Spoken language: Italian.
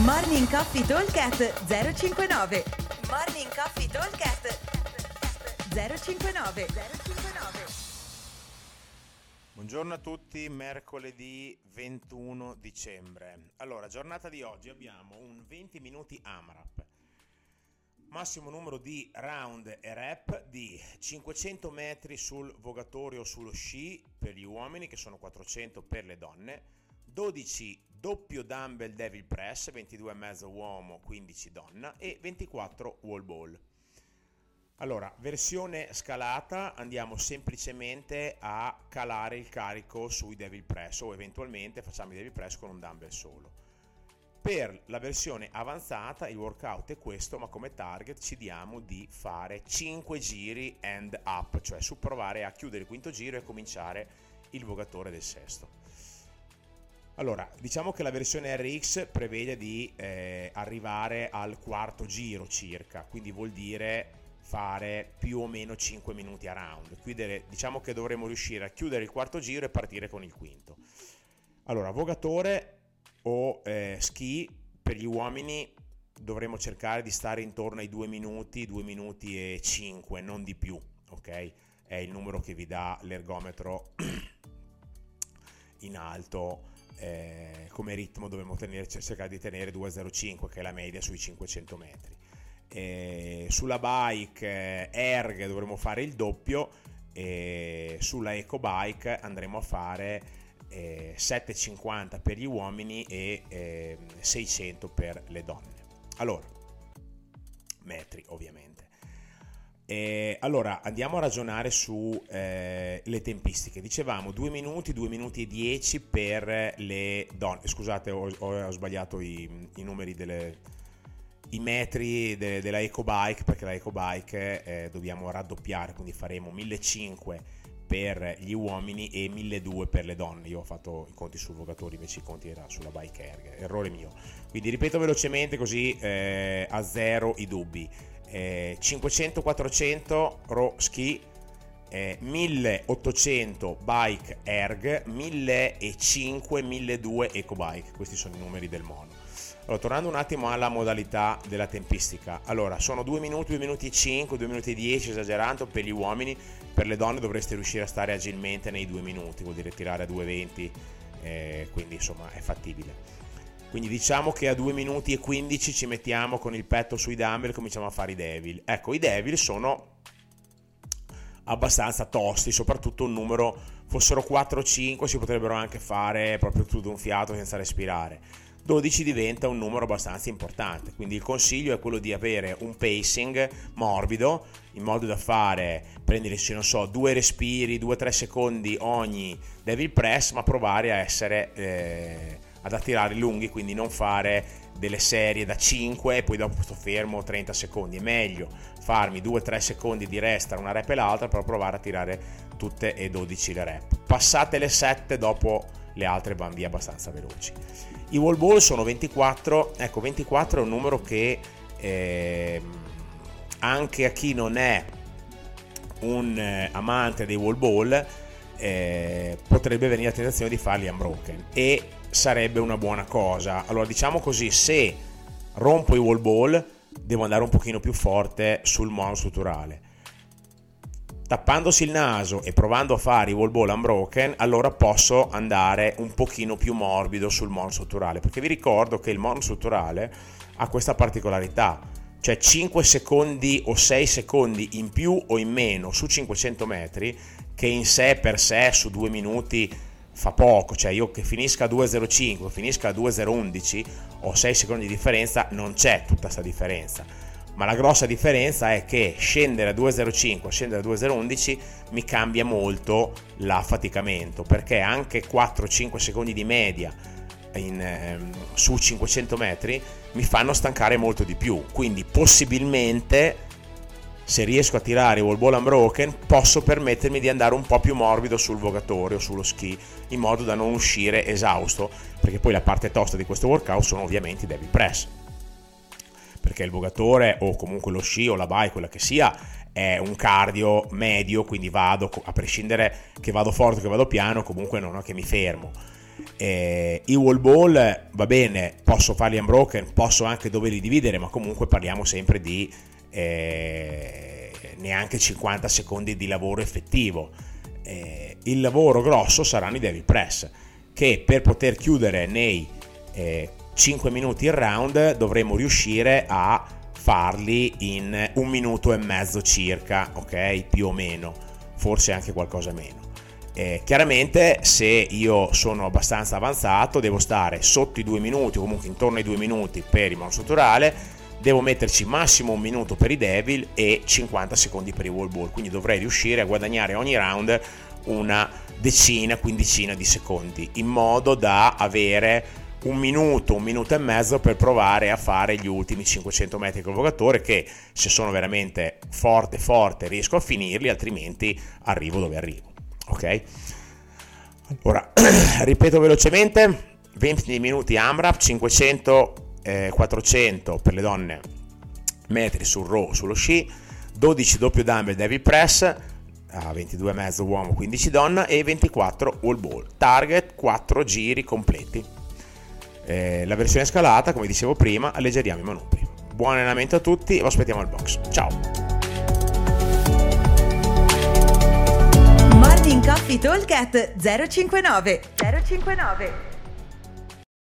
Morning Coffee Talkcast 059. Morning Coffee Talkcast 059. Buongiorno a tutti, mercoledì 21 dicembre. Allora, giornata di oggi abbiamo un 20 minuti AMRAP. Massimo numero di round e rep di 500 metri sul vogatore o sullo sci per gli uomini, che sono 400 per le donne, 12 doppio dumbbell devil press, 22,5 uomo, 15 donna e 24 wall ball. Allora, versione scalata, andiamo semplicemente a calare il carico sui devil press o eventualmente facciamo i devil press con un dumbbell solo. Per la versione avanzata il workout è questo, ma come target ci diamo di fare 5 giri end up, cioè su provare a chiudere il quinto giro e cominciare il vogatore del sesto. Allora, diciamo che la versione RX prevede di arrivare al quarto giro circa, quindi vuol dire fare più o meno 5 minuti a round. Quindi, diciamo che dovremo riuscire a chiudere il quarto giro e partire con il quinto. Allora, vogatore o ski per gli uomini dovremo cercare di stare intorno ai 2 minuti e 5, non di più, ok? È il numero che vi dà l'ergometro in alto. Come ritmo dovremo cercare di tenere 2.05, che è la media sui 500 metri. Sulla bike erg dovremo fare il doppio e sulla ecobike andremo a fare 750 per gli uomini e 600 per le donne. Allora, metri ovviamente. Allora andiamo a ragionare su le tempistiche. Dicevamo 2 minuti e 10 per le donne. Scusate, ho sbagliato i numeri i metri della Ecobike, perché la Ecobike dobbiamo raddoppiare, quindi faremo 1500 per gli uomini e 1200 per le donne. Io ho fatto i conti sul vogatore, invece i conti era sulla bike erg, errore mio. Quindi ripeto velocemente così a zero i dubbi. 500-400 row ski, 1800 bike erg, 1500-1200 ecobike. Questi sono i numeri del mono. Allora, tornando un attimo alla modalità della tempistica. Allora, sono 2 minuti e 5, 2 minuti e 10 esagerando per gli uomini, per le donne dovreste riuscire a stare agilmente nei 2 minuti, vuol dire tirare a 2.20, quindi insomma è fattibile. Quindi diciamo che a 2 minuti e 15 ci mettiamo con il petto sui dumbbell e cominciamo a fare i devil. Ecco, i devil sono abbastanza tosti, soprattutto un numero, fossero 4 o 5 si potrebbero anche fare proprio tutto un fiato senza respirare. 12 diventa un numero abbastanza importante, quindi il consiglio è quello di avere un pacing morbido, in modo da fare, prendere, non so, 2 respiri, 2-3 secondi ogni devil press, ma provare a essere ad attirare lunghi, quindi non fare delle serie da 5 e poi dopo sto fermo 30 secondi. È meglio farmi 2-3 secondi di rest tra una rep e l'altra, però provare a tirare tutte e 12 le rep. Passate le 7, dopo le altre vanno via abbastanza veloci. I wall ball sono 24, ecco 24 è un numero che anche a chi non è un amante dei wall ball potrebbe venire la tentazione di farli unbroken e sarebbe una buona cosa. Allora diciamo così, se rompo i wall ball devo andare un pochino più forte sul monostrutturale. Tappandosi il naso e provando a fare i wall ball unbroken, allora posso andare un pochino più morbido sul monostrutturale, perché vi ricordo che il monostrutturale ha questa particolarità, cioè 5 secondi o 6 secondi in più o in meno su 500 metri, che in sé per sé su 2 minuti fa poco, cioè io che finisca a 2.05, finisca a 2.011 ho 6 secondi di differenza, non c'è tutta questa differenza. Ma la grossa differenza è che scendere a 2.05, scendere a 2.011 mi cambia molto l'affaticamento, perché anche 4-5 secondi di media su 500 metri mi fanno stancare molto di più. Quindi possibilmente, se riesco a tirare wall ball unbroken, posso permettermi di andare un po' più morbido sul vogatore o sullo ski, in modo da non uscire esausto, perché poi la parte tosta di questo workout sono ovviamente i devil press, perché il vogatore o comunque lo sci o la bike, quella che sia, è un cardio medio, quindi vado, a prescindere che vado forte o che vado piano, comunque non è che mi fermo. I wall ball, va bene, posso farli unbroken, posso anche doverli dividere, ma comunque parliamo sempre di neanche 50 secondi di lavoro effettivo. Il lavoro grosso saranno i devil press, che per poter chiudere nei 5 minuti il round dovremo riuscire a farli in 1 minuto e mezzo circa, ok? Più o meno, forse anche qualcosa meno. Chiaramente se io sono abbastanza avanzato devo stare sotto i 2 minuti, o comunque intorno ai 2 minuti per il monostrutturale, devo metterci massimo 1 minuto per i devil e 50 secondi per i wall ball, quindi dovrei riuscire a guadagnare ogni round una decina, quindicina di secondi, in modo da avere 1 minuto, 1 minuto e mezzo per provare a fare gli ultimi 500 metri col vocatore, che se sono veramente forte riesco a finirli, altrimenti arrivo dove arrivo. Ok, ora ripeto velocemente: 20 minuti AMRAP, 500 400 per le donne metri sul row, sullo sci, 12 doppio dumbbell devil press a 22,5 uomo, 15 donna, e 24 wall ball, target 4 giri completi. La versione scalata, come dicevo prima, alleggeriamo i manubri. Buon allenamento a tutti, vi aspettiamo al box. Ciao. Martin Caffi Talk at 059